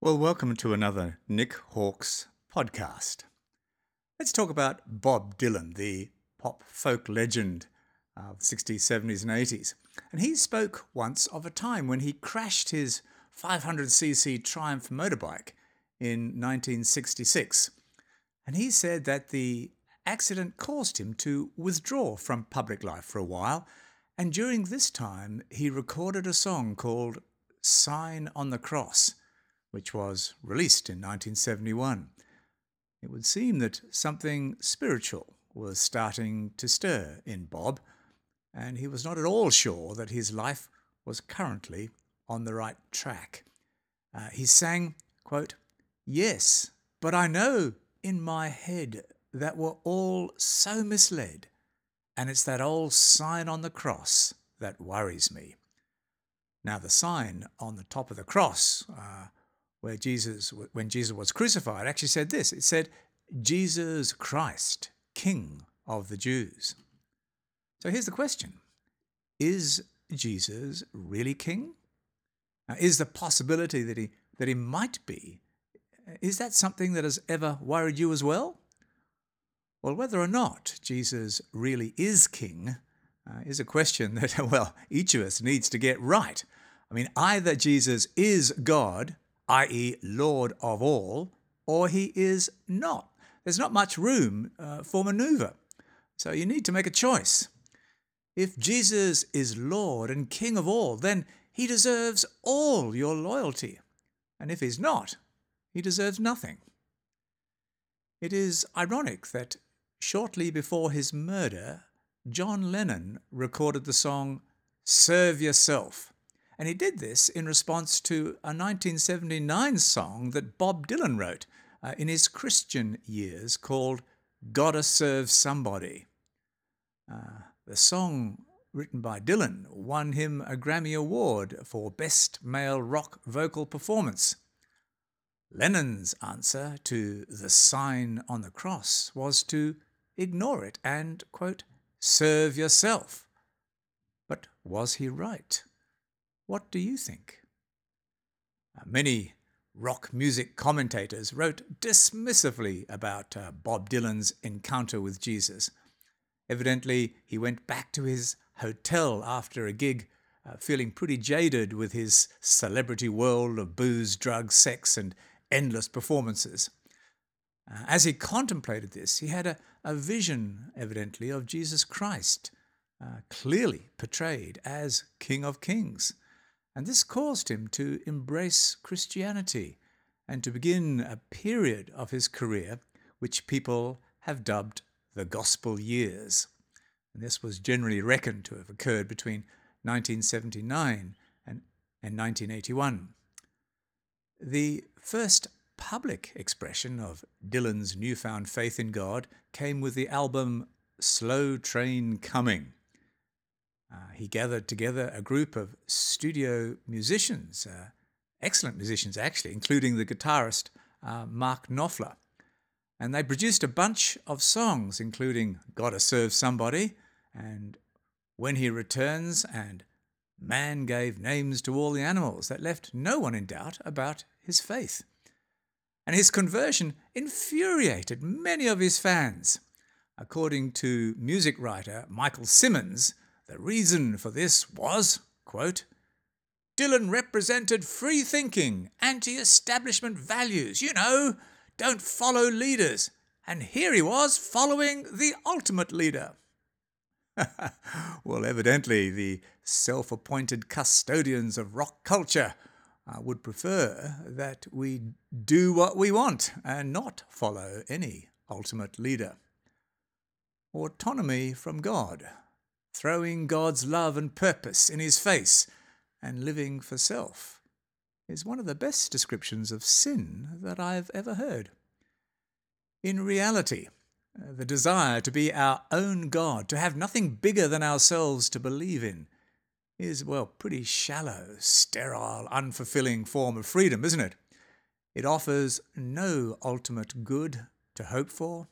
Well, welcome to another Nick Hawkes podcast. Let's talk about Bob Dylan, the pop folk legend of the 60s, 70s and 80s. And he spoke once of a time when he crashed his 500cc Triumph motorbike in 1966. And he said that the accident caused him to withdraw from public life for a while. And during this time, he recorded a song called Sign on the Cross, which was released in 1971. It would seem that something spiritual was starting to stir in Bob, and he was not at all sure that his life was currently on the right track. He sang, quote, "Yes, but I know in my head that we're all so misled, and it's that old sign on the cross that worries me." Now, the sign on the top of the cross, when Jesus was crucified, actually said this. It said, "Jesus Christ, King of the Jews." So here's the question. Is Jesus really king? Now, is the possibility that he might be, is that something that has ever worried you as well? Well, whether or not Jesus really is king is a question that, well, each of us needs to get right. I mean, either Jesus is God, i.e. Lord of all, or he is not. There's not much room for manoeuvre, so you need to make a choice. If Jesus is Lord and King of all, then he deserves all your loyalty, and if he's not, he deserves nothing. It is ironic that shortly before his murder, John Lennon recorded the song "Serve Yourself," and he did this in response to a 1979 song that Bob Dylan wrote in his Christian years called "Gotta Serve Somebody." The song, written by Dylan, won him a Grammy Award for Best Male Rock Vocal Performance. Lennon's answer to the sign on the cross was to ignore it and, quote, "serve yourself." But was he right? What do you think? Many rock music commentators wrote dismissively about Bob Dylan's encounter with Jesus. Evidently, he went back to his hotel after a gig, feeling pretty jaded with his celebrity world of booze, drugs, sex, and endless performances. As he contemplated this, he had a vision, evidently, of Jesus Christ, clearly portrayed as King of Kings. And this caused him to embrace Christianity and to begin a period of his career which people have dubbed the Gospel Years. And this was generally reckoned to have occurred between 1979 and 1981. The first public expression of Dylan's newfound faith in God came with the album Slow Train Coming. He gathered together a group of studio musicians, excellent musicians actually, including the guitarist Mark Knopfler. And they produced a bunch of songs, including "Gotta Serve Somebody" and "When He Returns" and "Man Gave Names to All the Animals," that left no one in doubt about his faith. And his conversion infuriated many of his fans. According to music writer Michael Simmons, the reason for this was, quote, "Dylan represented free thinking, anti-establishment values, don't follow leaders. And here he was following the ultimate leader." Well, evidently the self-appointed custodians of rock culture would prefer that we do what we want and not follow any ultimate leader. Autonomy from God. Throwing God's love and purpose in his face and living for self is one of the best descriptions of sin that I've ever heard. In reality, the desire to be our own God, to have nothing bigger than ourselves to believe in, is, well, pretty shallow, sterile, unfulfilling form of freedom, isn't it? It offers no ultimate good to hope for,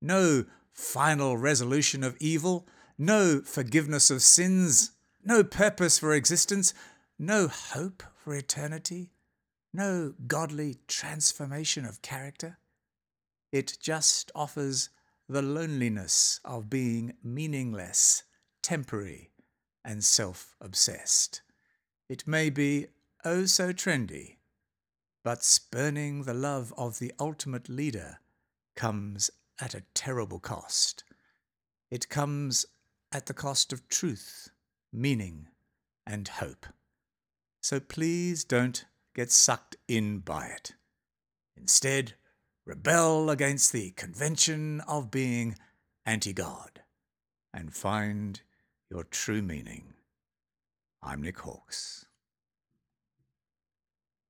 no final resolution of evil, no forgiveness of sins, no purpose for existence, no hope for eternity, no godly transformation of character. It just offers the loneliness of being meaningless, temporary, and self-obsessed. It may be oh so trendy, but spurning the love of the ultimate leader comes at a terrible cost. It comes at the cost of truth, meaning, and hope. So please don't get sucked in by it. Instead, rebel against the convention of being anti-God and find your true meaning. I'm Nick Hawkes.